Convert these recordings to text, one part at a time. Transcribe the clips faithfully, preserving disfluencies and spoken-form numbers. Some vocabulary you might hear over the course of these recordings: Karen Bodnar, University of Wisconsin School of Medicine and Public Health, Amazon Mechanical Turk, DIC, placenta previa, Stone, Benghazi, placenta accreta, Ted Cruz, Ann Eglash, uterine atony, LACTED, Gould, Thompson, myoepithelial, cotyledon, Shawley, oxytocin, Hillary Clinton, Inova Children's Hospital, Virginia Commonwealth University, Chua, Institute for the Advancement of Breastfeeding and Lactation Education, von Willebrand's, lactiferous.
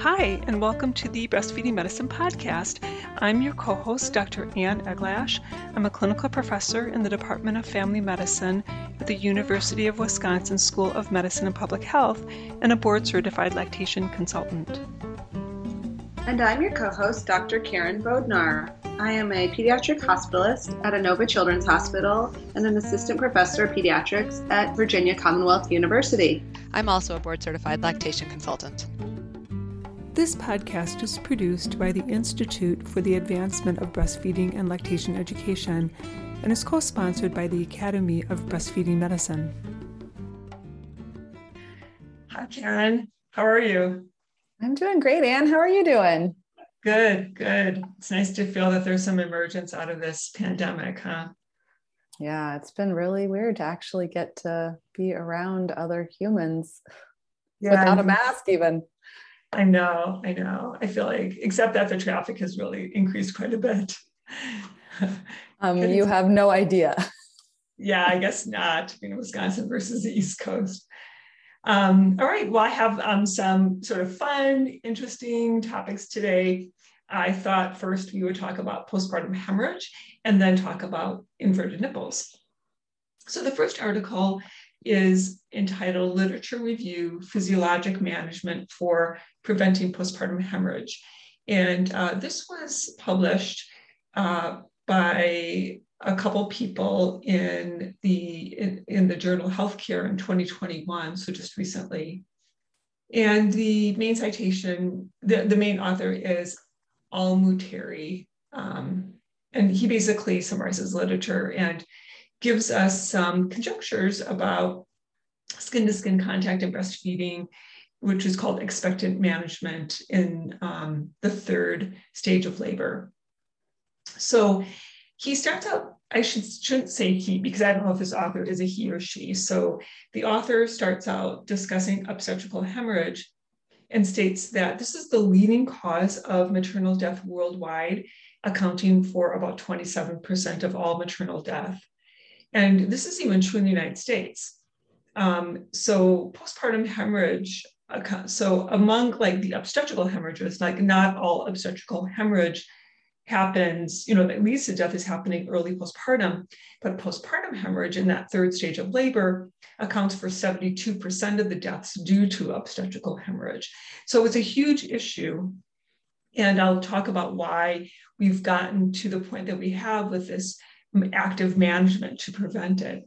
Hi, and welcome to the Breastfeeding Medicine Podcast. I'm your co-host, Doctor Ann Eglash. I'm a clinical professor in the Department of Family Medicine at the University of Wisconsin School of Medicine and Public Health and a board-certified lactation consultant. And I'm your co-host, Doctor Karen Bodnar. I am a pediatric hospitalist at Inova Children's Hospital and an assistant professor of pediatrics at Virginia Commonwealth University. I'm also a board-certified lactation consultant. This podcast is produced by the Institute for the Advancement of Breastfeeding and Lactation Education and is co-sponsored by the Academy of Breastfeeding Medicine. Hi, Karen. How are you? I'm doing great, Ann. How are you doing? Good, good. It's nice to feel that there's some emergence out of this pandemic, huh? Yeah, it's been really weird to actually get to be around other humans yeah, without a mask even. I know, I know. I feel like, except that the traffic has really increased quite a bit. um, you have no idea. Yeah, I guess not. You know, Wisconsin versus the East Coast. Um, all right. Well, I have um, some sort of fun, interesting topics today. I thought first we would talk about postpartum hemorrhage and then talk about inverted nipples. So the first article is entitled Literature Review, Physiologic Management for Preventing Postpartum Hemorrhage. And uh, this was published uh, by a couple people in the in, in the journal Healthcare in twenty twenty-one, so just recently. And the main citation, the, the main author is Al-Muteri. Um, and he basically summarizes literature and gives us some conjectures about skin-to-skin contact and breastfeeding, which is called expectant management in um, the third stage of labor. So he starts out, I should, shouldn't say he, because I don't know if this author is a he or she. So the author starts out discussing obstetrical hemorrhage and states that this is the leading cause of maternal death worldwide, accounting for about twenty-seven percent of all maternal death. And this is even true in the United States. Um, so postpartum hemorrhage, so among like the obstetrical hemorrhages, like not all obstetrical hemorrhage happens, you know, that leads to death is happening early postpartum, but postpartum hemorrhage in that third stage of labor accounts for seventy-two percent of the deaths due to obstetrical hemorrhage. So it's a huge issue. And I'll talk about why we've gotten to the point that we have with this active management to prevent it.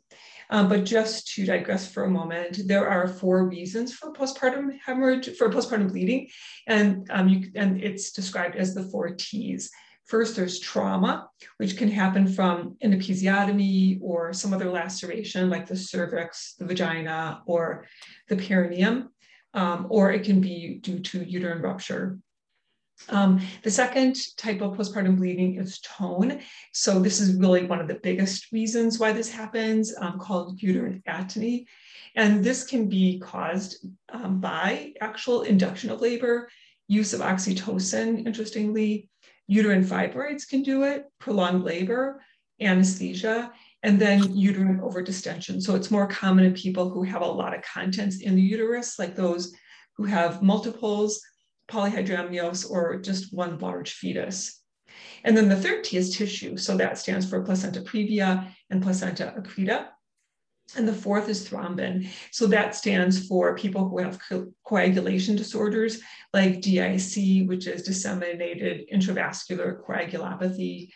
Um, but just to digress for a moment, there are four reasons for postpartum hemorrhage, for postpartum bleeding, and, um, you, and it's described as the four T's. First, there's trauma, which can happen from an episiotomy or some other laceration like the cervix, the vagina, or the perineum, um, or it can be due to uterine rupture. Um, the second type of postpartum bleeding is tone. So this is really one of the biggest reasons why this happens, um, called uterine atony. And this can be caused um, by actual induction of labor, use of oxytocin, interestingly, uterine fibroids can do it, prolonged labor, anesthesia, and then uterine overdistension. So it's more common in people who have a lot of contents in the uterus, like those who have multiples, polyhydramnios, or just one large fetus. And then the third T is tissue. So that stands for placenta previa and placenta accreta. And the fourth is thrombin. So that stands for people who have co- coagulation disorders like D I C, which is disseminated intravascular coagulopathy,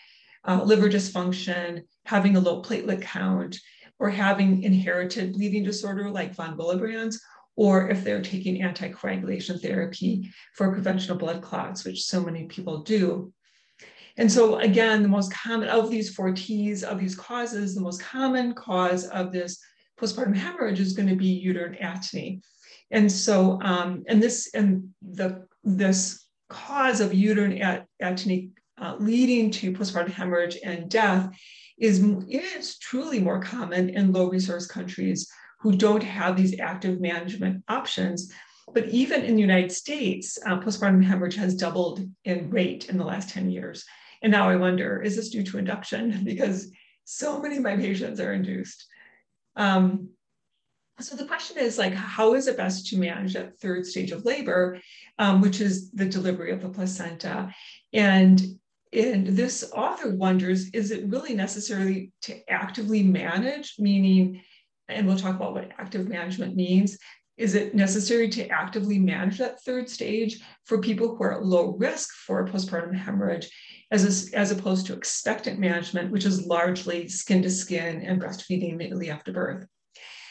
uh, liver dysfunction, having a low platelet count, or having inherited bleeding disorder like von Willebrand's, or if they're taking anticoagulation therapy for prevention of blood clots, which so many people do. And so again, the most common of these four T's, of these causes, the most common cause of this postpartum hemorrhage is going to be uterine atony. And so, um, and this and the this cause of uterine at, atony uh, leading to postpartum hemorrhage and death is, is truly more common in low resource countries who don't have these active management options. But even in the United States, uh, postpartum hemorrhage has doubled in rate in the last ten years. And now I wonder, is this due to induction? Because so many of my patients are induced. Um, So the question is, like, how is it best to manage that third stage of labor, um, which is the delivery of the placenta? And, and this author wonders, is it really necessary to actively manage, meaning, and we'll talk about what active management means, is it necessary to actively manage that third stage for people who are at low risk for postpartum hemorrhage, as, a, as opposed to expectant management, which is largely skin to skin and breastfeeding immediately after birth?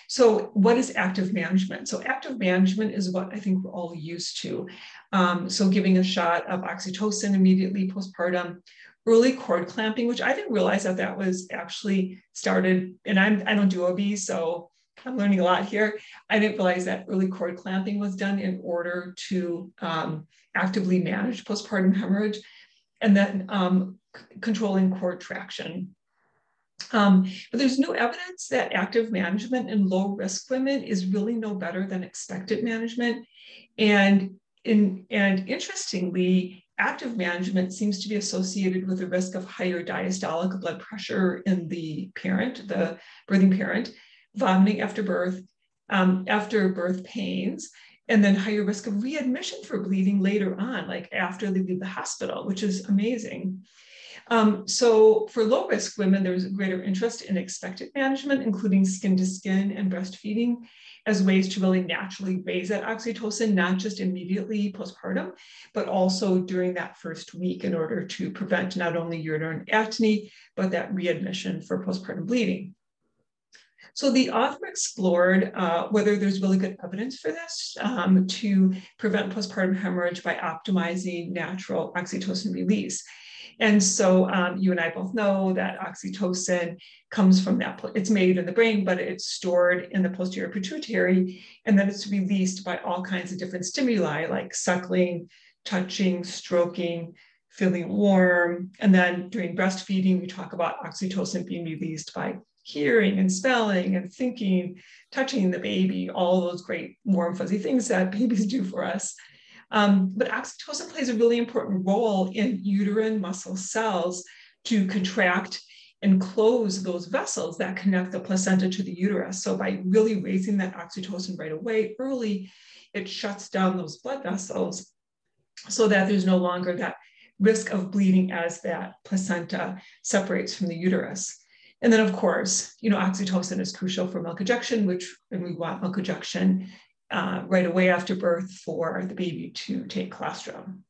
So what is active management? So active management is what I think we're all used to. Um, so giving a shot of oxytocin immediately postpartum, early cord clamping, which I didn't realize that that was actually started, and I'm, I don't do O B, so I'm learning a lot here. I didn't realize that early cord clamping was done in order to um, actively manage postpartum hemorrhage, and then um, controlling cord traction. Um, but there's new evidence that active management in low-risk women is really no better than expectant management. And, in, and interestingly, active management seems to be associated with a risk of higher diastolic blood pressure in the parent, the birthing parent, vomiting after birth, um, after birth pains, and then higher risk of readmission for bleeding later on, like after they leave the hospital, which is amazing. Um, so for low-risk women, there's a greater interest in expectant management, including skin-to-skin and breastfeeding, as ways to really naturally raise that oxytocin, not just immediately postpartum, but also during that first week in order to prevent not only uterine atony, but that readmission for postpartum bleeding. So the author explored uh, whether there's really good evidence for this um, to prevent postpartum hemorrhage by optimizing natural oxytocin release. And so um, you and I both know that oxytocin comes from that, it's made in the brain, but it's stored in the posterior pituitary, and then it's released by all kinds of different stimuli like suckling, touching, stroking, feeling warm. And then during breastfeeding, we talk about oxytocin being released by hearing and smelling and thinking, touching the baby, all those great warm fuzzy things that babies do for us. Um, but oxytocin plays a really important role in uterine muscle cells to contract and close those vessels that connect the placenta to the uterus. So by really raising that oxytocin right away early, it shuts down those blood vessels so that there's no longer that risk of bleeding as that placenta separates from the uterus. And then, of course, you know, oxytocin is crucial for milk ejection, which, and we want milk ejection uh, right away after birth for the baby to take colostrum.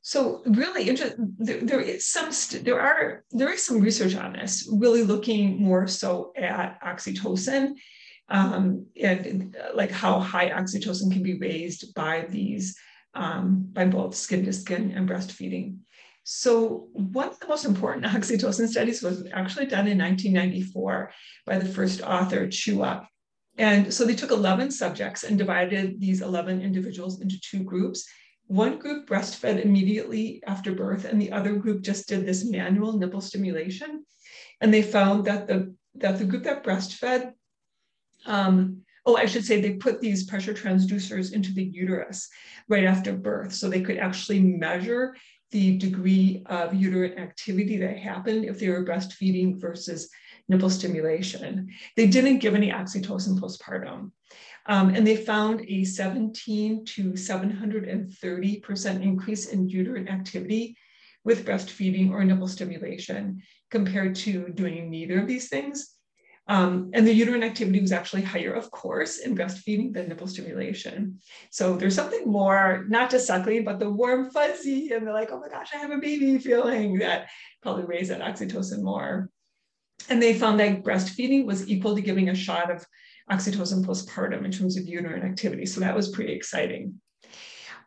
So really, there, there is some there are there is some research on this, really looking more so at oxytocin um, and like how high oxytocin can be raised by these um, by both skin to skin and breastfeeding. So one of the most important oxytocin studies was actually done in nineteen ninety-four by the first author, Chua. And so they took eleven subjects and divided these eleven individuals into two groups. One group breastfed immediately after birth, and the other group just did this manual nipple stimulation. And they found that the, that the group that breastfed, um, oh, I should say they put these pressure transducers into the uterus right after birth, so they could actually measure the degree of uterine activity that happened if they were breastfeeding versus nipple stimulation. They didn't give any oxytocin postpartum. Um, and they found a seventeen to seven hundred thirty percent increase in uterine activity with breastfeeding or nipple stimulation compared to doing neither of these things. Um, and the uterine activity was actually higher, of course, in breastfeeding than nipple stimulation. So there's something more, not just suckling, but the warm fuzzy and the like, oh my gosh, I have a baby feeling that probably raised that oxytocin more. And they found that breastfeeding was equal to giving a shot of oxytocin postpartum in terms of uterine activity. So that was pretty exciting.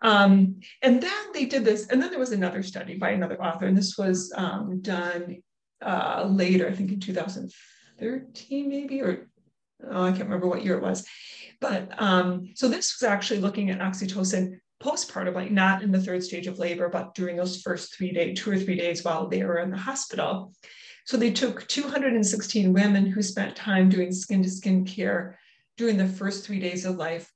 Um, and then they did this, and then there was another study by another author, and this was um, done uh, later, I think in two thousand thirteen maybe, or oh, I can't remember what year it was. But um, so this was actually looking at oxytocin postpartum, like not in the third stage of labor, but during those first three days, two or three days while they were in the hospital. So they took two hundred sixteen women who spent time doing skin-to-skin care during the first three days of life,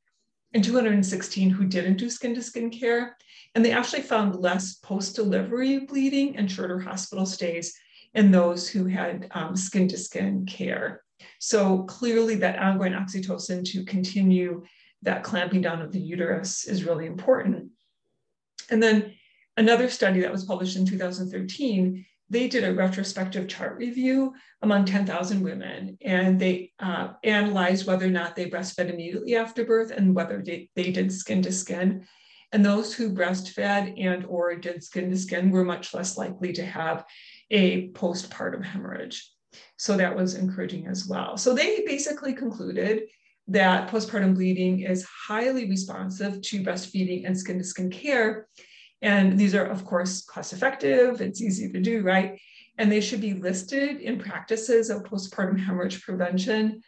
and two hundred sixteen who didn't do skin-to-skin care. And they actually found less post-delivery bleeding and shorter hospital stays in those who had um, skin-to-skin care. So clearly that ongoing oxytocin to continue that clamping down of the uterus is really important. And then another study that was published in two thousand thirteen, they did a retrospective chart review among ten thousand women, and they uh, analyzed whether or not they breastfed immediately after birth and whether they, they did skin to skin. And those who breastfed and or did skin to skin were much less likely to have a postpartum hemorrhage. So that was encouraging as well. So they basically concluded that postpartum bleeding is highly responsive to breastfeeding and skin to skin care. And these are, of course, cost effective, it's easy to do, right? And they should be listed in practices of postpartum hemorrhage prevention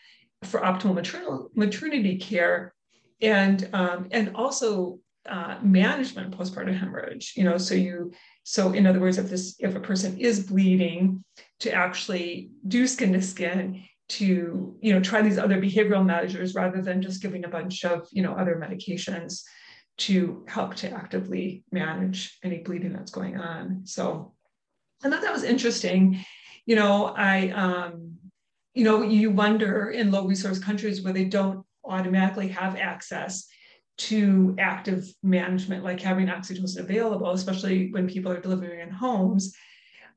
for optimal maternal, maternity care and, um, and also uh, management of postpartum hemorrhage. You know, so you, so in other words, if this, if a person is bleeding, to actually do skin to skin, to, you know, try these other behavioral measures rather than just giving a bunch of, you know, other medications to help to actively manage any bleeding that's going on. So I thought that was interesting. You know, I, um, you know, you wonder in low resource countries where they don't automatically have access to active management, like having oxytocin available, especially when people are delivering in homes,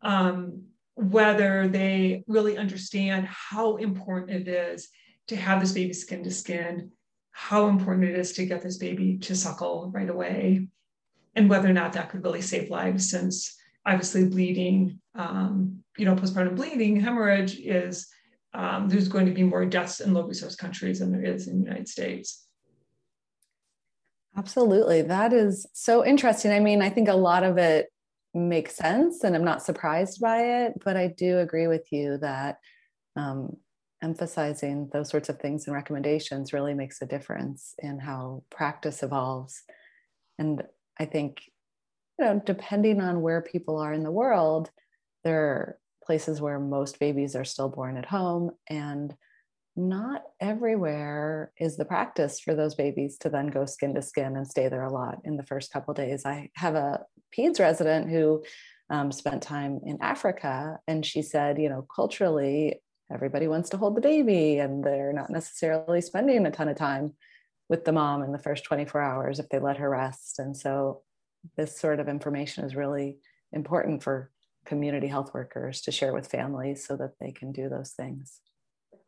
um, whether they really understand how important it is to have this baby skin to skin, how important it is to get this baby to suckle right away, and whether or not that could really save lives, since obviously bleeding, um, you know, postpartum bleeding, hemorrhage is, um, there's going to be more deaths in low resource countries than there is in the United States. Absolutely. That is so interesting. I mean, I think a lot of it makes sense and I'm not surprised by it, but I do agree with you that, um, emphasizing those sorts of things and recommendations really makes a difference in how practice evolves. And I think, you know, depending on where people are in the world, there are places where most babies are still born at home, and not everywhere is the practice for those babies to then go skin to skin and stay there a lot in the first couple of days. I have a peds resident who um, spent time in Africa, and she said, you know, culturally, everybody wants to hold the baby, and they're not necessarily spending a ton of time with the mom in the first twenty-four hours if they let her rest. And so this sort of information is really important for community health workers to share with families so that they can do those things.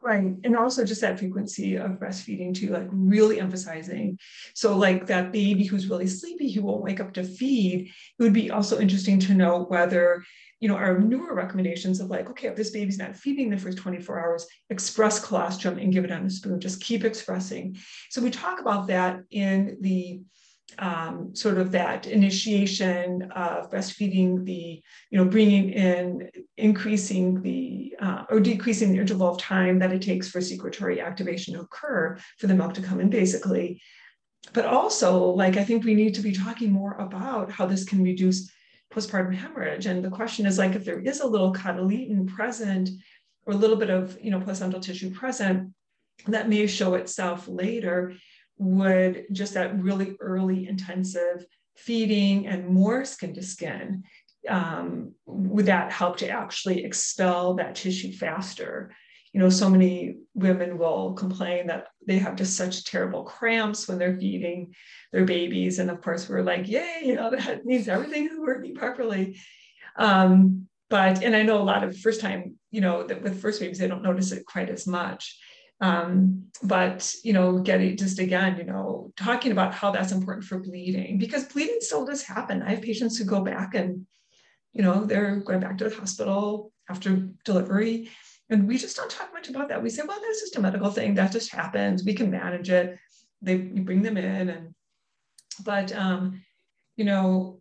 Right. And also just that frequency of breastfeeding too, like really emphasizing. So like that baby who's really sleepy, who won't wake up to feed, it would be also interesting to know whether, you know, our newer recommendations of like, okay, if this baby's not feeding the first twenty-four hours, express colostrum and give it on a spoon, just keep expressing. So we talk about that in the um, sort of that initiation of breastfeeding, the, you know, bringing in, increasing the, uh, or decreasing the interval of time that it takes for secretory activation to occur for the milk to come in basically. But also, like, I think we need to be talking more about how this can reduce postpartum hemorrhage. And the question is, like, if there is a little cotyledon present or a little bit of, you know, placental tissue present that may show itself later, would just that really early intensive feeding and more skin to skin, um, would that help to actually expel that tissue faster? You know, so many women will complain that they have just such terrible cramps when they're feeding their babies. And of course, we're like, yay, you know, that means everything is working properly. Um, but, and I know a lot of first time, you know, that with first babies, they don't notice it quite as much. Um, but, you know, getting just again, you know, talking about how that's important for bleeding, because bleeding still does happen. I have patients who go back and, you know, they're going back to the hospital after delivery. And we just don't talk much about that. We say, well, that's just a medical thing. That just happens. We can manage it. They you bring them in. And, but, um, you know,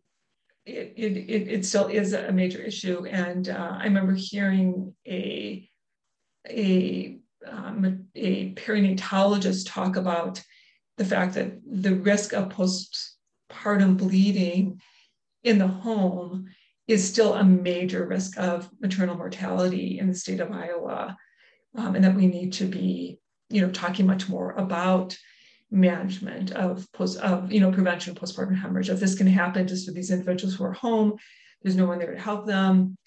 it, it, it still is a major issue. And uh, I remember hearing a, a, um, a perinatologist talk about the fact that the risk of postpartum bleeding in the home is still a major risk of maternal mortality in the state of Iowa, um, and that we need to be, you know, talking much more about management of, post, of, you know, prevention of postpartum hemorrhage. If this can happen just for these individuals who are home, there's no one there to help them,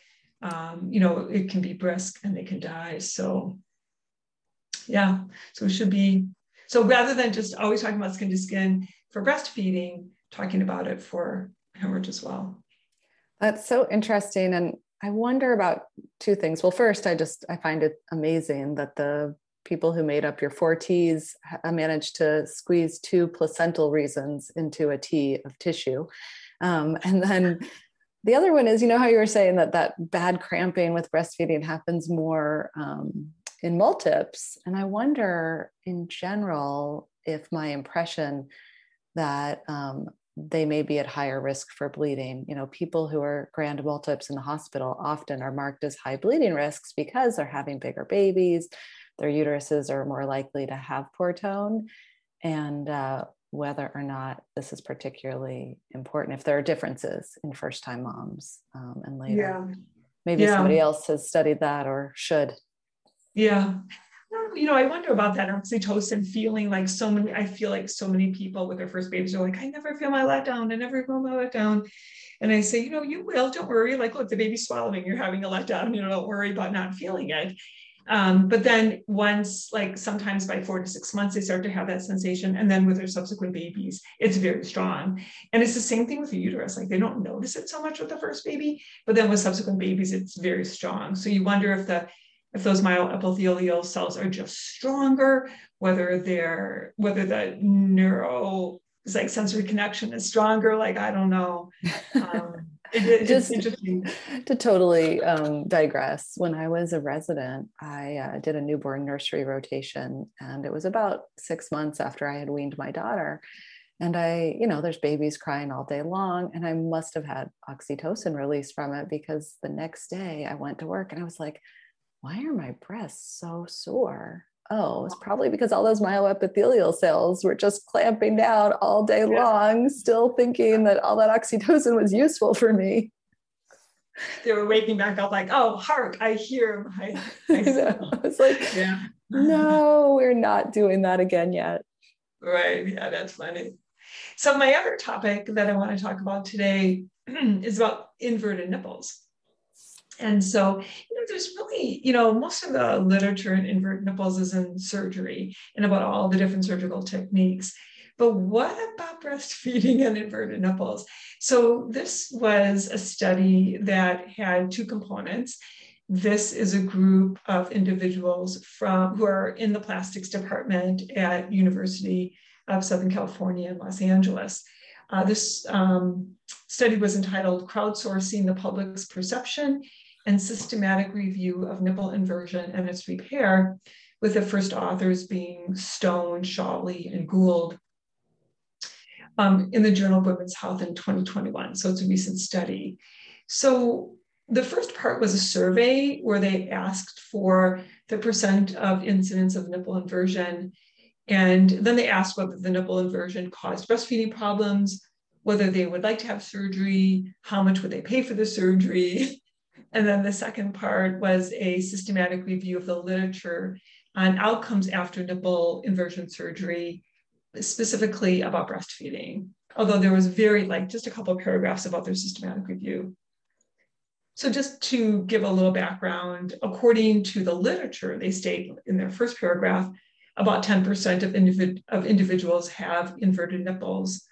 um, you know, it can be brisk and they can die. So Yes. Yeah. So it should be, so rather than just always talking about skin to skin for breastfeeding, talking about it for hemorrhage as well. That's so interesting. And I wonder about two things. Well, first, I just, I find it amazing that the people who made up your four T's managed to squeeze two placental reasons into a T of tissue. Um, and then the other one is, you know how you were saying that that bad cramping with breastfeeding happens more um, in multips. And I wonder in general, if my impression that um, they may be at higher risk for bleeding. You know, people who are grand multips in the hospital often are marked as high bleeding risks because they're having bigger babies, their uteruses are more likely to have poor tone, and uh, whether or not this is particularly important, if there are differences in first-time moms um, and later. Yeah. Maybe yeah. somebody else has studied that or should. Yeah. You know, I wonder about that oxytocin feeling. Like so many, I feel like so many people with their first babies are like, I never feel my letdown. I never feel my letdown. And I say, you know, you will, don't worry. Like, look, the baby's swallowing, you're having a letdown, you know, don't worry about not feeling it. Um, but then once, like sometimes by four to six months, they start to have that sensation. And then with their subsequent babies, it's very strong. And it's the same thing with the uterus. Like they don't notice it so much with the first baby, but then with subsequent babies, it's very strong. So you wonder if the if those myoepithelial cells are just stronger, whether they're, whether the neuro, like sensory connection is stronger, like, I don't know. Um, it, it, just it's interesting. To totally um, digress, when I was a resident, I uh, did a newborn nursery rotation, and it was about six months after I had weaned my daughter. And I, you know, there's babies crying all day long, and I must have had oxytocin release from it, because the next day I went to work and I was like, why are my breasts so sore? Oh, it's probably because all those myoepithelial cells were just clamping down all day long, still thinking that all that oxytocin was useful for me. They were waking back up like, oh, hark, I hear my, my I was like, yeah. No, we're not doing that again yet. Right, yeah, that's funny. So my other topic that I want to talk about today is about inverted nipples. And so, you know, there's really, you know, most of the literature in inverted nipples is in surgery and about all the different surgical techniques. But what about breastfeeding and inverted nipples? So this was a study that had two components. This is a group of individuals from who are in the plastics department at University of Southern California in Los Angeles. Uh, this um, study was entitled Crowdsourcing the Public's Perception and Systematic Review of Nipple Inversion and Its Repair, with the first authors being Stone, Shawley, and Gould um, in the Journal of Women's Health in twenty twenty-one. So it's a recent study. So the first part was a survey where they asked for the percent of incidents of nipple inversion. And then they asked whether the nipple inversion caused breastfeeding problems, whether they would like to have surgery, how much would they pay for the surgery. And then the second part was a systematic review of the literature on outcomes after nipple inversion surgery, specifically about breastfeeding, although there was very, like just a couple of paragraphs about their systematic review. So just to give a little background, according to the literature, they state in their first paragraph, about ten percent of, individ of individuals have inverted nipples,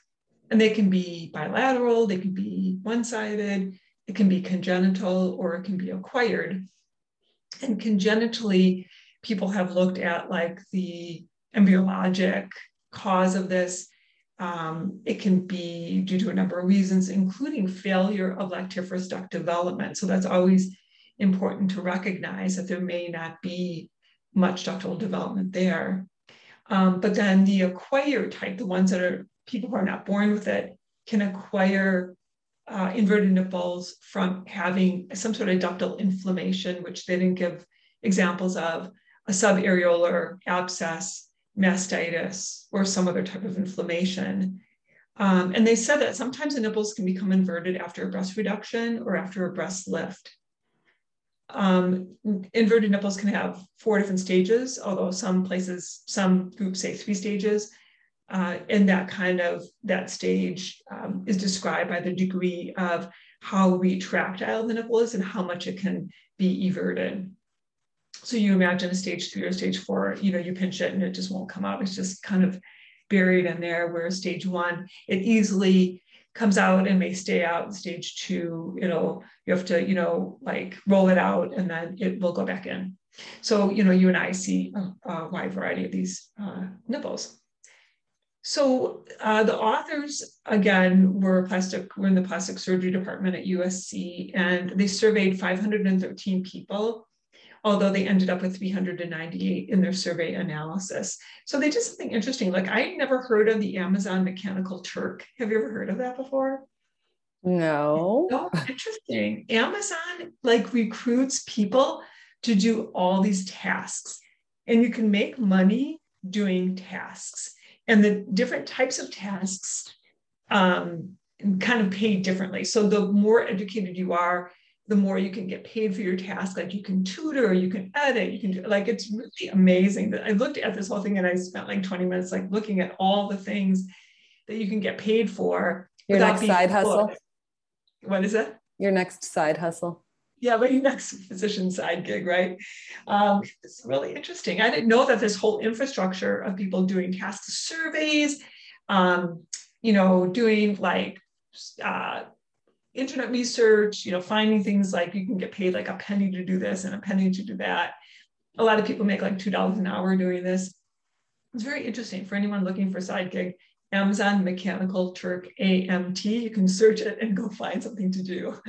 and they can be bilateral, they can be one-sided, it can be congenital, or it can be acquired. And congenitally, people have looked at like the embryologic cause of this. Um, it can be due to a number of reasons, including failure of lactiferous duct development. So that's always important to recognize that there may not be much ductal development there. Um, but then the acquired type, the ones that are people who are not born with it, can acquire uh, inverted nipples from having some sort of ductal inflammation, which they didn't give examples of, a subareolar abscess, mastitis, or some other type of inflammation. Um, and they said that sometimes the nipples can become inverted after a breast reduction or after a breast lift. Um, inverted nipples can have four different stages, although some places, some groups say three stages. Uh, and that kind of, that stage um, is described by the degree of how retractile the nipple is and how much it can be everted. So you imagine a stage three or stage four, you know, you pinch it and it just won't come out. It's just kind of buried in there, where stage one, it easily comes out and may stay out. Stage two, it'll, you have to, you know, like roll it out and then it will go back in. So, you know, you and I see a, a wide variety of these uh, nipples. So uh, the authors, again, were plastic, were in the plastic surgery department at U S C, and they surveyed five hundred thirteen people, although they ended up with three hundred ninety-eight in their survey analysis. So they did something interesting. Like, I had never heard of the Amazon Mechanical Turk. Have you ever heard of that before? No. Oh, interesting. Amazon, like, recruits people to do all these tasks, and you can make money doing tasks, and the different types of tasks um, kind of pay differently. So the more educated you are, the more you can get paid for your task. Like, you can tutor, you can edit, you can do, like, it's really amazing that I looked at this whole thing and I spent like twenty minutes, like, looking at all the things that you can get paid for. Your next side hustle. Booked. What is it? Your next side hustle. Yeah, but your next physician side gig, right? Um, it's really interesting. I didn't know that this whole infrastructure of people doing task surveys, um, you know, doing like uh, internet research, you know, finding things, like, you can get paid like a penny to do this and a penny to do that. A lot of people make like two dollars an hour doing this. It's very interesting for anyone looking for a side gig. Amazon Mechanical Turk, A M T. You can search it and go find something to do.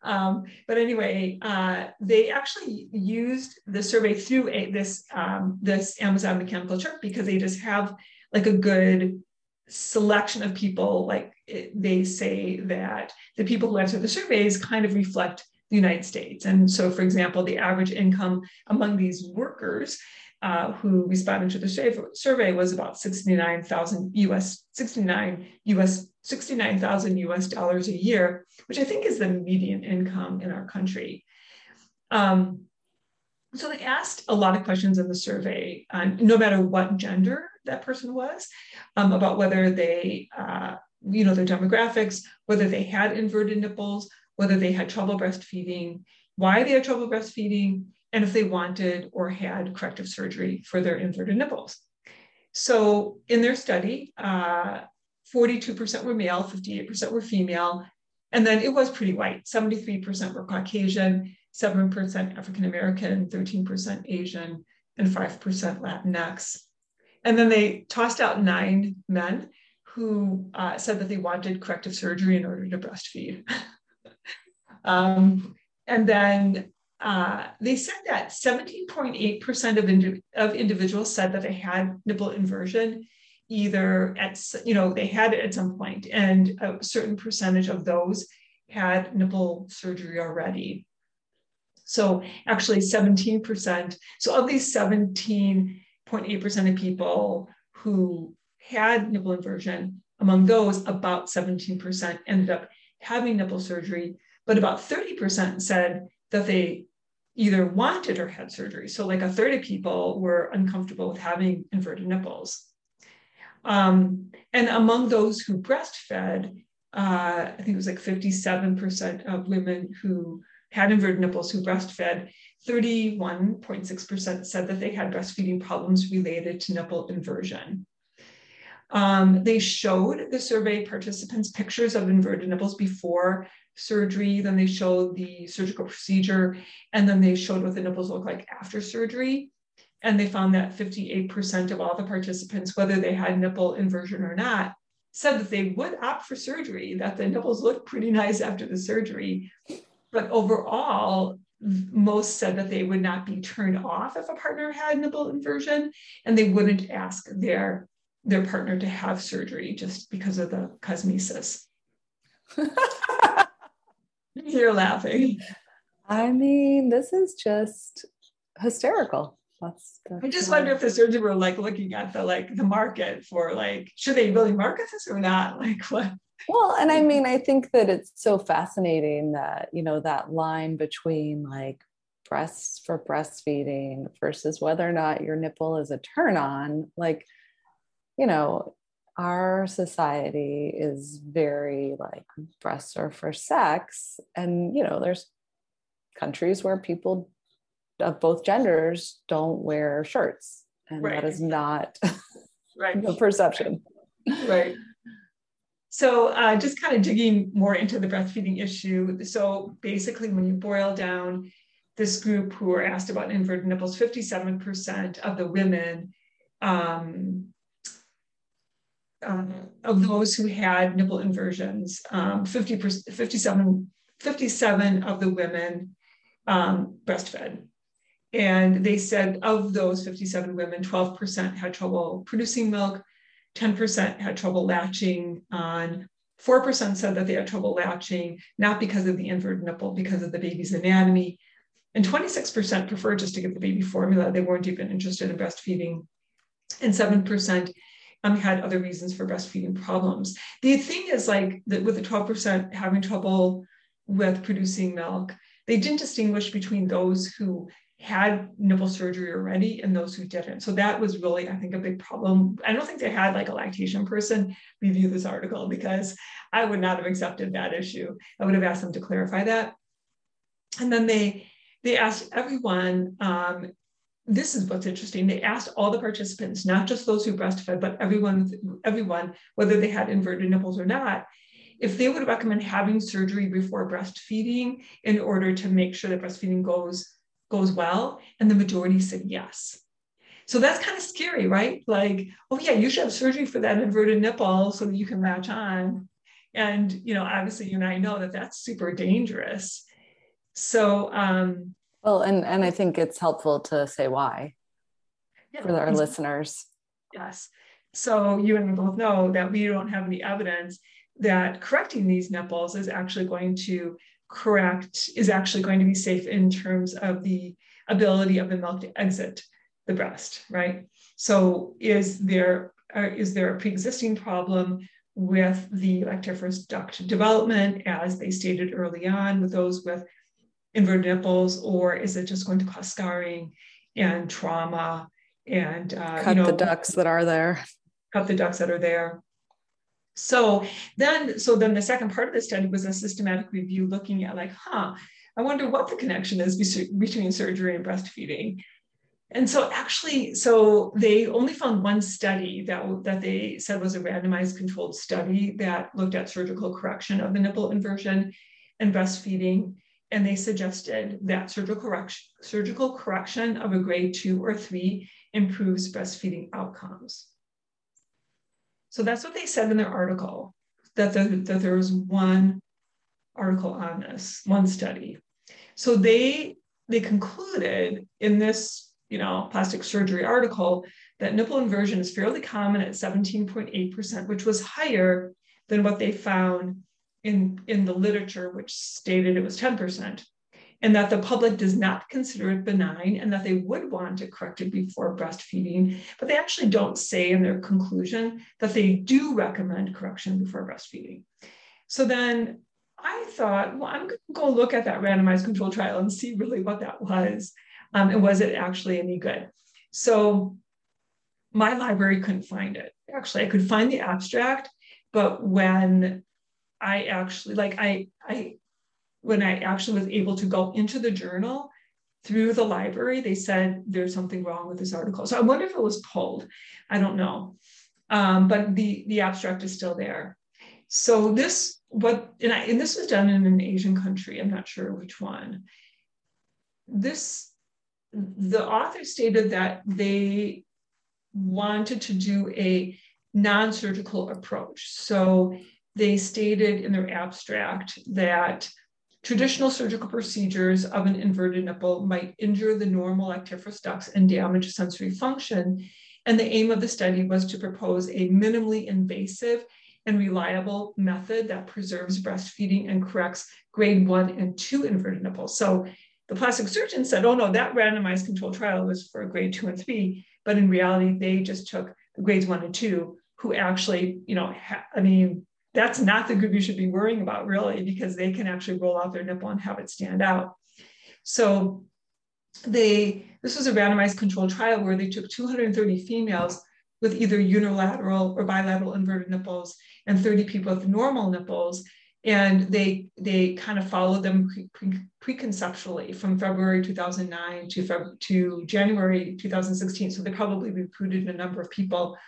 Um, but anyway, uh, they actually used the survey through a, this, um, this Amazon Mechanical Turk, because they just have like a good selection of people. Like, it, they say that the people who answer the surveys kind of reflect the United States. And so, for example, the average income among these workers uh, who responded to the survey was about sixty-nine thousand U S dollars a year, which I think is the median income in our country. Um, so they asked a lot of questions in the survey, um, no matter what gender that person was, um, about whether they, uh, you know, their demographics, whether they had inverted nipples, whether they had trouble breastfeeding, why they had trouble breastfeeding, and if they wanted or had corrective surgery for their inverted nipples. So in their study, uh, forty-two percent were male, fifty-eight percent were female, and then it was pretty white. seventy-three percent were Caucasian, seven percent African-American, thirteen percent Asian, and five percent Latinx. And then they tossed out nine men who uh, said that they wanted corrective surgery in order to breastfeed. um, and then uh, they said that seventeen point eight percent of, indi- of individuals said that they had nipple inversion, either at, you know, they had it at some point, and a certain percentage of those had nipple surgery already. So actually seventeen percent, so of these seventeen point eight percent of people who had nipple inversion, among those, about seventeen percent ended up having nipple surgery, but about thirty percent said that they either wanted or had surgery. So like a third of people were uncomfortable with having inverted nipples. Um, and among those who breastfed, uh, I think it was like fifty-seven percent of women who had inverted nipples who breastfed, thirty-one point six percent said that they had breastfeeding problems related to nipple inversion. Um, they showed the survey participants pictures of inverted nipples before surgery, then they showed the surgical procedure, and then they showed what the nipples look like after surgery. And they found that fifty-eight percent of all the participants, whether they had nipple inversion or not, said that they would opt for surgery, that the nipples looked pretty nice after the surgery. But overall, most said that they would not be turned off if a partner had nipple inversion, and they wouldn't ask their, their partner to have surgery just because of the cosmesis. You're laughing. I mean, this is just hysterical. That's, that's I just wonder if the surgeons were like looking at the like the market for like, should they really market this or not? Like what? Well, and I mean, I think that it's so fascinating that, you know, that line between like breasts for breastfeeding versus whether or not your nipple is a turn on, like, you know, our society is very like breasts are for sex, and, you know, there's countries where people of both genders don't wear shirts, and right. that is not right. the perception. Right. So uh, just kind of digging more into the breastfeeding issue. So basically, when you boil down this group who were asked about inverted nipples, fifty-seven percent of the women um, uh, of those who had nipple inversions, um, fifty-seven of the women um, breastfed. And they said of those fifty-seven women, twelve percent had trouble producing milk, ten percent had trouble latching on, four percent said that they had trouble latching, not because of the inverted nipple, because of the baby's anatomy. And twenty-six percent preferred just to give the baby formula. They weren't even interested in breastfeeding. And seven percent um, had other reasons for breastfeeding problems. The thing is, like, that with the twelve percent having trouble with producing milk, they didn't distinguish between those who had nipple surgery already and those who didn't. So that was really, I think, a big problem. I don't think they had like a lactation person review this article, because I would not have accepted that issue. I would have asked them to clarify that. And then they, they asked everyone, um, this is what's interesting. They asked all the participants, not just those who breastfed, but everyone, everyone, whether they had inverted nipples or not, if they would recommend having surgery before breastfeeding in order to make sure that breastfeeding goes goes well, and the majority said yes. So that's kind of scary, right? Like, oh yeah, you should have surgery for that inverted nipple so that you can latch on. And, you know, obviously you and I know that that's super dangerous. So. Um, well, and, and I think it's helpful to say why yeah, for our listeners. Yes. So you and I both know that we don't have any evidence that correcting these nipples is actually going to correct is actually going to be safe in terms of the ability of the milk to exit the breast, right? So is there, is there a pre-existing problem with the lactiferous duct development, as they stated early on, with those with inverted nipples, or is it just going to cause scarring and trauma and uh, cut you know, the ducts that are there? Cut the ducts that are there. So then, so then the second part of the study was a systematic review looking at like, huh, I wonder what the connection is between surgery and breastfeeding. And so actually, so they only found one study that, that they said was a randomized controlled study that looked at surgical correction of the nipple inversion and breastfeeding. And they suggested that surgical correction, surgical correction of a grade two or three improves breastfeeding outcomes. So that's what they said in their article, that, the, that there was one article on this, one study. So they, they concluded in this, you know, plastic surgery article that nipple inversion is fairly common at seventeen point eight percent, which was higher than what they found in, in the literature, which stated it was ten percent, and that the public does not consider it benign and that they would want to correct it before breastfeeding, but they actually don't say in their conclusion that they do recommend correction before breastfeeding. So then I thought, well, I'm gonna go look at that randomized control trial and see really what that was, um, and was it actually any good? So my library couldn't find it. Actually, I could find the abstract, but when I actually, like I, I, when I actually was able to go into the journal through the library, they said there's something wrong with this article. So I wonder if it was pulled. I don't know. Um, but the, the abstract is still there. So this, what, and, I, and this was done in an Asian country. I'm not sure which one. This, the author stated that they wanted to do a non-surgical approach. So they stated in their abstract that traditional surgical procedures of an inverted nipple might injure the normal lactiferous ducts and damage sensory function. And the aim of the study was to propose a minimally invasive and reliable method that preserves breastfeeding and corrects grade one and two inverted nipples. So the plastic surgeon said, oh no, that randomized controlled trial was for grade two and three, but in reality, they just took the grades one and two, who actually, you know, ha- I mean, that's not the group you should be worrying about, really, because they can actually roll out their nipple and have it stand out. So they, this was a randomized controlled trial where they took two hundred thirty females with either unilateral or bilateral inverted nipples and thirty people with normal nipples, And they they kind of followed them pre, pre, preconceptually from February two thousand nine to, February, to January two thousand sixteen. So they probably recruited a number of people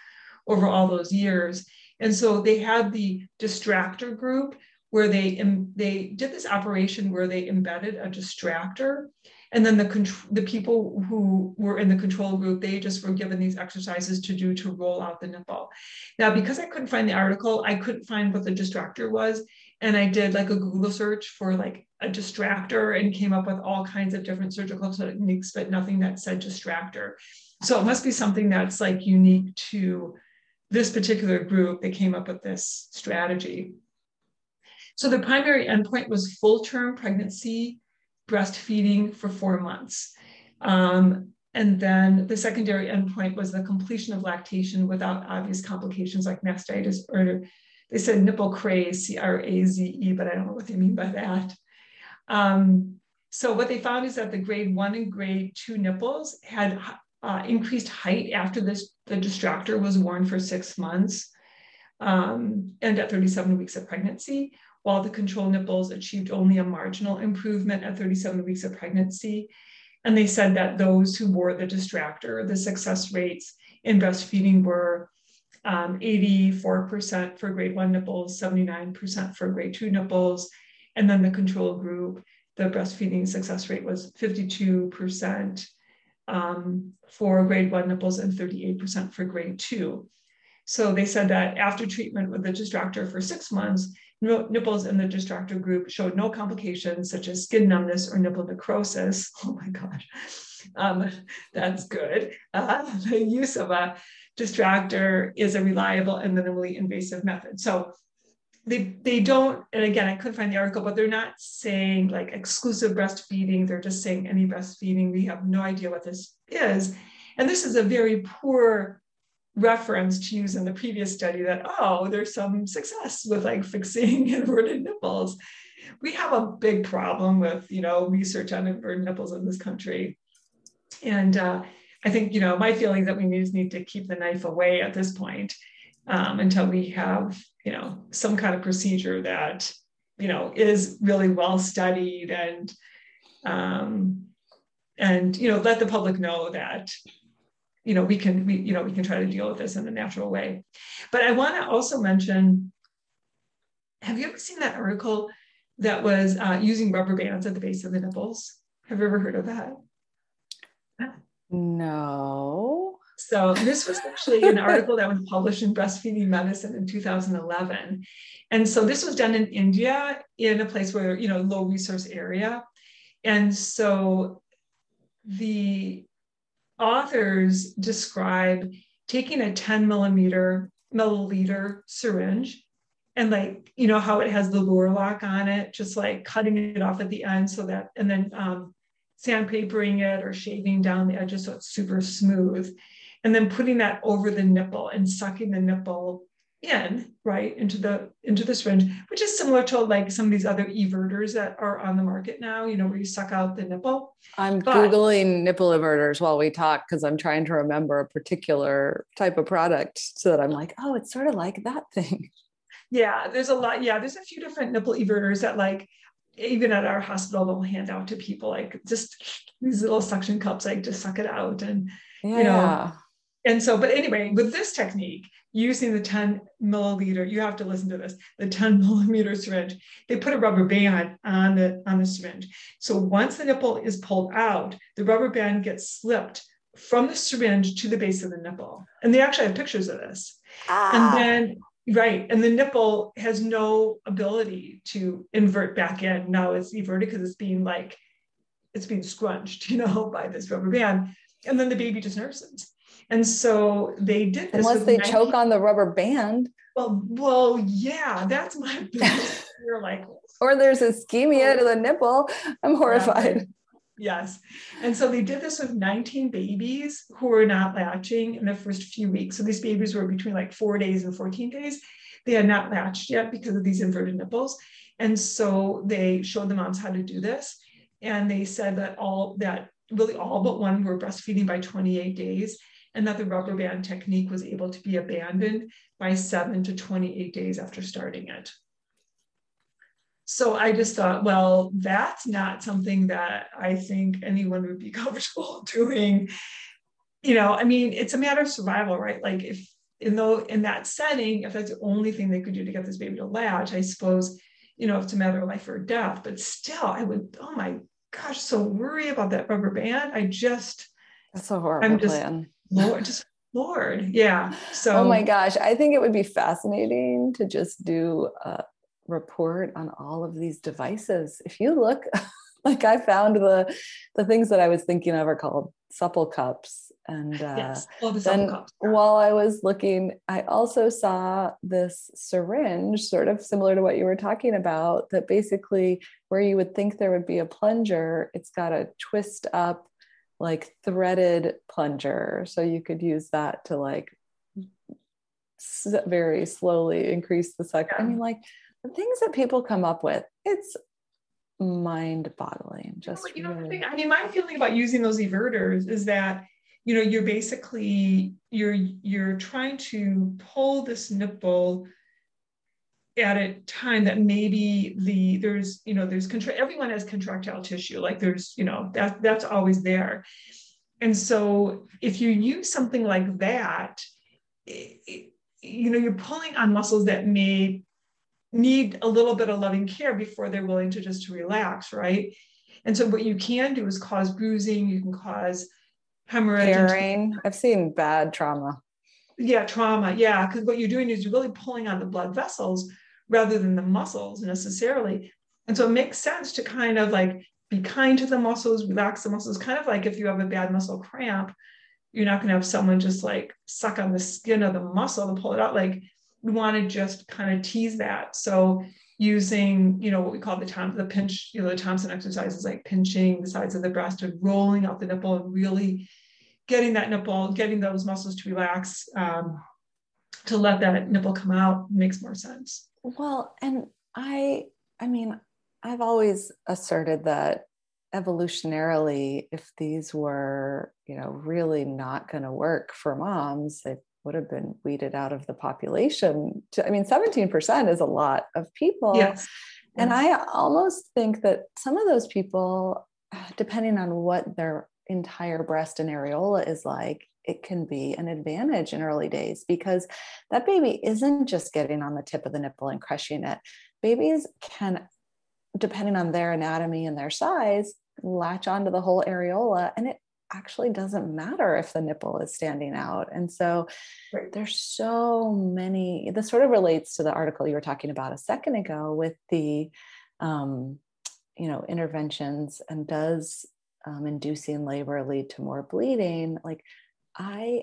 over all those years. And so they had the distractor group where they, they did this operation where they embedded a distractor. And then the, the people who were in the control group, they just were given these exercises to do to roll out the nipple. Now, because I couldn't find the article, I couldn't find what the distractor was. And I did like a Google search for like a distractor and came up with all kinds of different surgical techniques, but nothing that said distractor. So it must be something that's like unique to this particular group that came up with this strategy. So the primary endpoint was full-term pregnancy, breastfeeding for four months. Um, and then the secondary endpoint was the completion of lactation without obvious complications like mastitis or they said nipple craze, C R A Z E, but I don't know what they mean by that. Um, so what they found is that the grade one and grade two nipples had uh, increased height after this, the distractor was worn for six months um, and at thirty-seven weeks of pregnancy, while the control nipples achieved only a marginal improvement at thirty-seven weeks of pregnancy. And they said that those who wore the distractor, the success rates in breastfeeding were Um, eighty-four percent for grade one nipples, seventy-nine percent for grade two nipples. And then the control group, the breastfeeding success rate was fifty-two percent um, for grade one nipples and thirty-eight percent for grade two. So they said that after treatment with the distractor for six months, nipples in the distractor group showed no complications such as skin numbness or nipple necrosis. Oh my gosh, um, that's good. Uh, the use of a distractor is a reliable and minimally invasive method. So they, they don't, and again, I couldn't find the article, but they're not saying like exclusive breastfeeding. They're just saying any breastfeeding. We have no idea what this is. And this is a very poor reference to use in the previous study that, oh, there's some success with like fixing inverted nipples. We have a big problem with, you know, research on inverted nipples in this country. And, uh, I think, you know, my feeling that we just need to keep the knife away at this point um, until we have, you know, some kind of procedure that, you know, is really well studied and, um, and, you know, let the public know that, you know, we can, we, you know, we can try to deal with this in a natural way. But I want to also mention, have you ever seen that article that was uh, using rubber bands at the base of the nipples? Have you ever heard of that? No. So this was actually an article that was published in Breastfeeding Medicine in two thousand eleven. And so this was done in India in a place where, you know, low resource area. And so the authors describe taking a ten millimeter milliliter syringe and like, you know, how it has the lure lock on it, just like cutting it off at the end so that, and then, um, sandpapering it or shaving down the edges so it's super smooth, and then putting that over the nipple and sucking the nipple in, right, into the into the syringe, which is similar to like some of these other everters that are on the market now, you know, where you suck out the nipple. I'm but, Googling nipple everters while we talk because I'm trying to remember a particular type of product so that I'm like, oh, it's sort of like that thing. Yeah, there's a lot. Yeah, there's a few different nipple everters that like, even at our hospital, they'll hand out to people like just these little suction cups, like just suck it out and, yeah. you know, and so, but anyway, with this technique, using the ten milliliter, you have to listen to this, the ten millimeter syringe, they put a rubber band on the, on the syringe. So once the nipple is pulled out, the rubber band gets slipped from the syringe to the base of the nipple. And they actually have pictures of this. Ah. And then Right. And the nipple has no ability to invert back in. Now it's everted because it's being like, it's being scrunched, you know, by this rubber band. And then the baby just nurses. And so they did this. Unless they choke on the rubber band. Well, well, yeah, that's my biggest fear. Like, or there's ischemia to the nipple. I'm horrified. Yeah. Yes. And so they did this with nineteen babies who were not latching in the first few weeks. So these babies were between like four days and fourteen days. They had not latched yet because of these inverted nipples. And so they showed the moms how to do this. And they said that all that really all but one were breastfeeding by twenty-eight days and that the rubber band technique was able to be abandoned by seven to twenty-eight days after starting it. So I just thought, well, that's not something that I think anyone would be comfortable doing. You know, I mean, it's a matter of survival, right? Like if in though in that setting, if that's the only thing they could do to get this baby to latch, I suppose, you know, it's a matter of life or death, but still I would, oh my gosh, so worry about that rubber band. I just, that's a horrible I'm just, plan. Lord, just Lord. Yeah. So, oh my gosh, I think it would be fascinating to just do a report on all of these devices. If you look, like I found the, the things that I was thinking of are called supple cups. And uh, yes, all the supple cups. While I was looking, I also saw this syringe, sort of similar to what you were talking about, that basically where you would think there would be a plunger, it's got a twist up, like threaded plunger. So you could use that to like very slowly increase the suction. Yeah. I mean, like the things that people come up with, it's mind boggling. Just, you know, really... the thing, I mean, my feeling about using those everters is that, you know, you're basically, you're, you're trying to pull this nipple at a time that maybe the there's, you know, there's contra- everyone has contractile tissue. Like there's, you know, that that's always there. And so if you use something like that, it, it, you know, you're pulling on muscles that may need a little bit of loving care before they're willing to just relax. Right. And so what you can do is cause bruising. You can cause hemorrhage. Tearing. I've seen bad trauma. Yeah. Trauma. Yeah. Cause what you're doing is you're really pulling on the blood vessels rather than the muscles necessarily. And so it makes sense to kind of like be kind to the muscles, relax the muscles, kind of like if you have a bad muscle cramp, you're not going to have someone just like suck on the skin of the muscle to pull it out. Like we want to just kind of tease that. So using, you know, what we call the Tom, the pinch, you know, the Thompson exercises, like pinching the sides of the breast and rolling out the nipple and really getting that nipple, getting those muscles to relax, um, to let that nipple come out makes more sense. Well, and I, I mean, I've always asserted that evolutionarily, if these were, you know, really not going to work for moms, they would have been weeded out of the population. To, I mean, seventeen percent is a lot of people. Yes. And I almost think that some of those people, depending on what their entire breast and areola is like, it can be an advantage in early days because that baby isn't just getting on the tip of the nipple and crushing it. Babies can, depending on their anatomy and their size, latch onto the whole areola, and it actually doesn't matter if the nipple is standing out. And so right. There's so many, this sort of relates to the article you were talking about a second ago with the, um, you know, interventions and does um, inducing labor lead to more bleeding? Like I,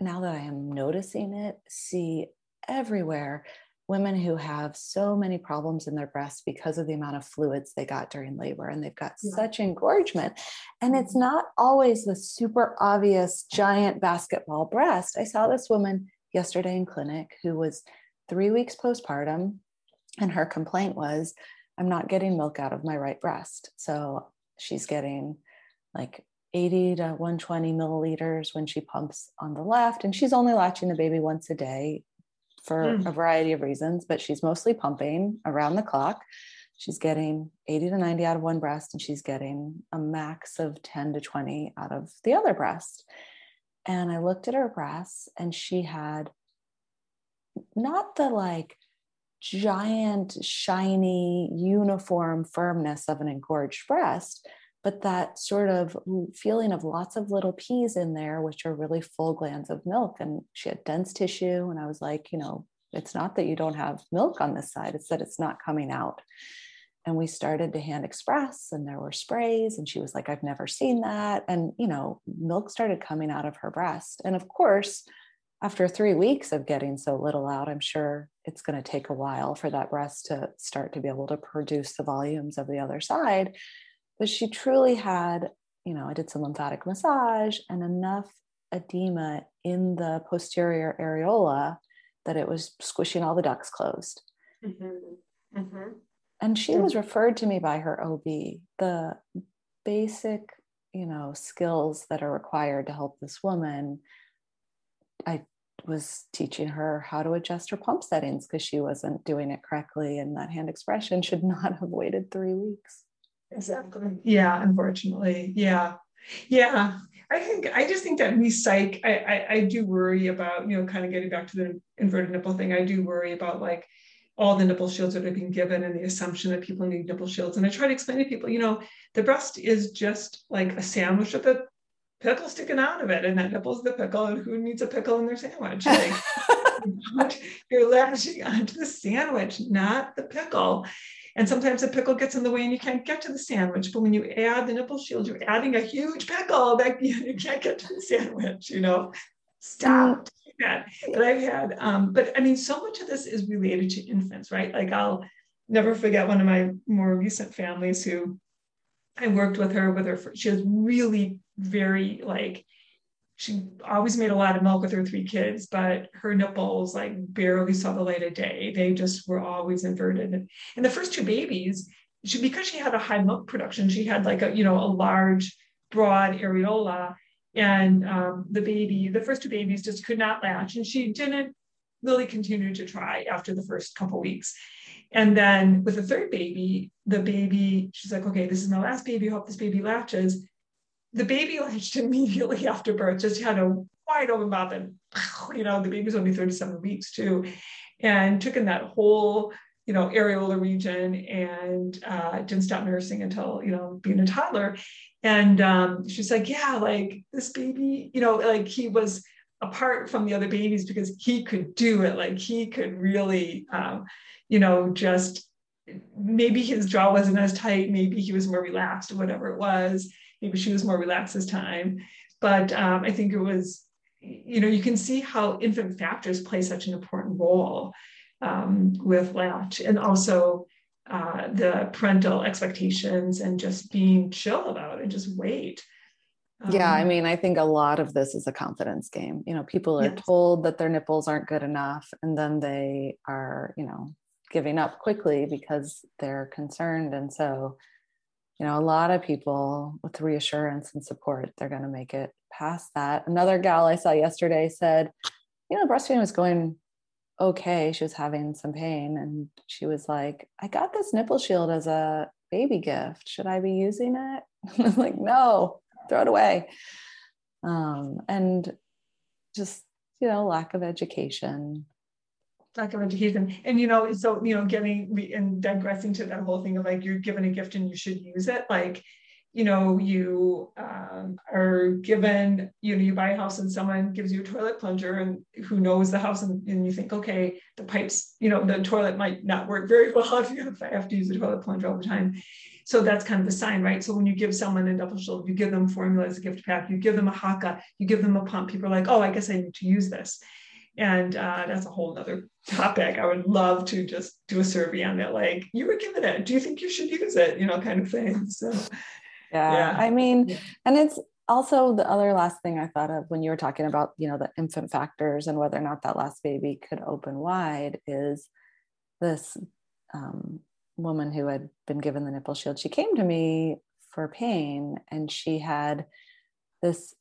now that I am noticing it, see everywhere women who have so many problems in their breasts because of the amount of fluids they got during labor, and they've got yeah. such engorgement. And it's not always the super obvious giant basketball breast. I saw this woman yesterday in clinic who was three weeks postpartum, and her complaint was, I'm not getting milk out of my right breast. So she's getting like eighty to one hundred twenty milliliters when she pumps on the left, and she's only latching the baby once a day for a variety of reasons, but she's mostly pumping around the clock. She's getting eighty to ninety out of one breast, and she's getting a max of ten to twenty out of the other breast. And I looked at her breasts, and she had not the like giant, shiny, uniform firmness of an engorged breast, but that sort of feeling of lots of little peas in there, which are really full glands of milk. And she had dense tissue. And I was like, you know, it's not that you don't have milk on this side, it's that it's not coming out. And we started to hand express, and there were sprays. And she was like, I've never seen that. And, you know, milk started coming out of her breast. And of course, after three weeks of getting so little out, I'm sure it's going to take a while for that breast to start to be able to produce the volumes of the other side. But she truly had, you know, I did some lymphatic massage and enough edema in the posterior areola that it was squishing all the ducts closed. Mm-hmm. Mm-hmm. And she mm-hmm. was referred to me by her O B. The basic, you know, skills that are required to help this woman, I was teaching her how to adjust her pump settings because she wasn't doing it correctly, and that hand expression should not have waited three weeks. Exactly. Yeah, unfortunately. Yeah. Yeah. I think, I just think that we psych, I, I, I do worry about, you know, kind of getting back to the inverted nipple thing. I do worry about like all the nipple shields that are being given and the assumption that people need nipple shields. And I try to explain to people, you know, the breast is just like a sandwich with a pickle sticking out of it. And that nipple is the pickle, and who needs a pickle in their sandwich? Like, you're latching onto the sandwich, not the pickle. And sometimes the pickle gets in the way and you can't get to the sandwich. But when you add the nipple shield, you're adding a huge pickle that you can't get to the sandwich, you know, stop doing that. But I've had, um, but I mean, so much of this is related to infants, right? Like I'll never forget one of my more recent families who I worked with her, with her, for, she was really very like, she always made a lot of milk with her three kids, but her nipples like barely saw the light of day. They just were always inverted. And the first two babies, she, because she had a high milk production, she had like a, you know, a large, broad areola. And um, the baby, the first two babies just could not latch. And she didn't really continue to try after the first couple weeks. And then with the third baby, the baby, she's like, okay, this is my last baby. I hope this baby latches. The baby latched immediately after birth, just had a wide open mouth, and you know, the baby's only thirty-seven weeks too, and took in that whole, you know, areola region, and uh, didn't stop nursing until, you know, being a toddler. And um, she's like, yeah, like this baby, you know, like he was apart from the other babies because he could do it. Like he could really, um, you know, just maybe his jaw wasn't as tight. Maybe he was more relaxed or whatever it was. Maybe she was more relaxed this time, but um, I think it was, you know, you can see how infant factors play such an important role um, with latch, and also uh, the parental expectations and just being chill about it and just wait. Um, yeah. I mean, I think a lot of this is a confidence game. You know, people are yes. told that their nipples aren't good enough, and then they are, you know, giving up quickly because they're concerned. And so, you know, a lot of people with reassurance and support, they're going to make it past that. Another gal I saw yesterday said, you know, breastfeeding was going okay. She was having some pain, and she was like, I got this nipple shield as a baby gift. Should I be using it? I was like, no, throw it away. Um, and just, you know, lack of education. Lack of education. And, you know, so, you know, getting and digressing to that whole thing of like, you're given a gift and you should use it. Like, you know, you um, are given, you know, you buy a house and someone gives you a toilet plunger and who knows the house, and, and you think, okay, the pipes, you know, the toilet might not work very well if, you, if I have to use a toilet plunger all the time. So that's kind of a sign, right? So when you give someone a double shield, you give them formula as a gift pack, you give them a haka, you give them a pump, people are like, oh, I guess I need to use this. And uh, that's a whole other topic. I would love to just do a survey on that. Like, you were given it. Do you think you should use it? You know, kind of thing. So, yeah, yeah. I mean, yeah. And it's also the other last thing I thought of when you were talking about, you know, the infant factors and whether or not that last baby could open wide is this um, woman who had been given the nipple shield. She came to me for pain, and she had this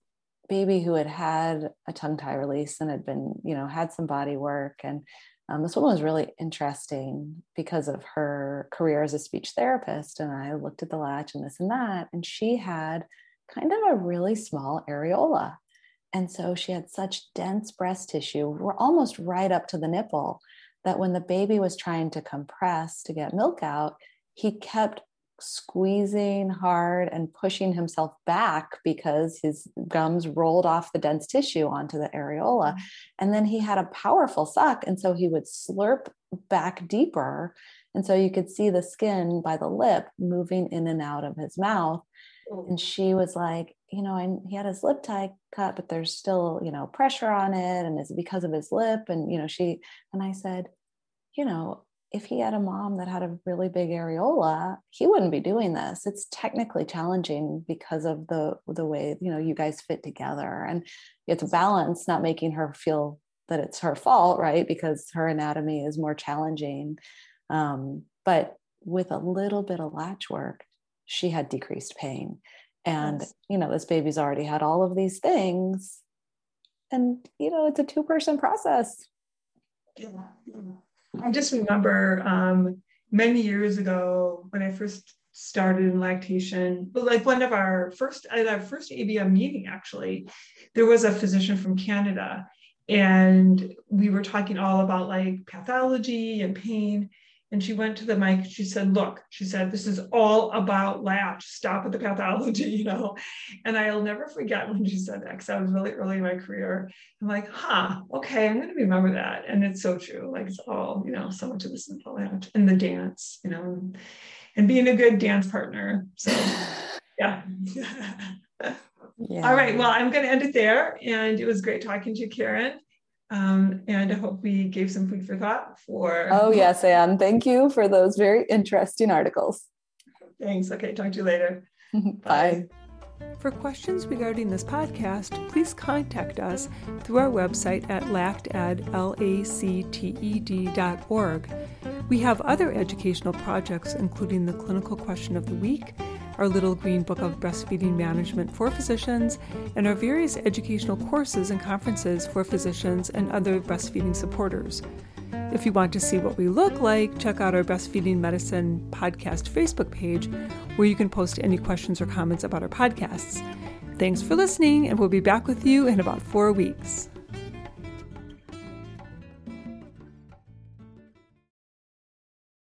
baby who had had a tongue tie release and had been, you know, had some body work. And um, this woman was really interesting because of her career as a speech therapist. And I looked at the latch and this and that, and she had kind of a really small areola. And so she had such dense breast tissue, we're almost right up to the nipple, that when the baby was trying to compress to get milk out, he kept squeezing hard and pushing himself back because his gums rolled off the dense tissue onto the areola. And then he had a powerful suck. And so he would slurp back deeper. And so you could see the skin by the lip moving in and out of his mouth. And she was like, you know, and he had his lip tie cut, but there's still, you know, pressure on it. And it's because of his lip. And, you know, she, and I said, you know, if he had a mom that had a really big areola, he wouldn't be doing this. It's technically challenging because of the, the way, you know, you guys fit together, and it's balance, not making her feel that it's her fault, right? Because her anatomy is more challenging. Um, but with a little bit of latch work, she had decreased pain. And, yes. you know, this baby's already had all of these things. and you know, it's a two-person process. Yeah. I just remember um, many years ago when I first started in lactation, but like one of our first, at our first A B M meeting, actually, there was a physician from Canada, and we were talking all about like pathology and pain. And she went to the mic, she said, look, she said, this is all about latch, stop at the pathology, you know? And I'll never forget when she said that, because I was really early in my career. I'm like, huh, okay, I'm going to remember that. And it's so true. Like it's all, you know, so much of this is the latch and the dance, you know, and being a good dance partner. So yeah. Yeah. All right. Well, I'm going to end it there. And it was great talking to you, Karen. Um, and I hope we gave some food for thought for... Oh, yes, Anne. Thank you for those very interesting articles. Thanks. Okay, talk to you later. Bye. For questions regarding this podcast, please contact us through our website at lacted, L A C T E D dot org. We have other educational projects, including the Clinical Question of the Week, our Little Green Book of Breastfeeding Management for Physicians, and our various educational courses and conferences for physicians and other breastfeeding supporters. If you want to see what we look like, check out our Breastfeeding Medicine podcast Facebook page, where you can post any questions or comments about our podcasts. Thanks for listening, and we'll be back with you in about four weeks.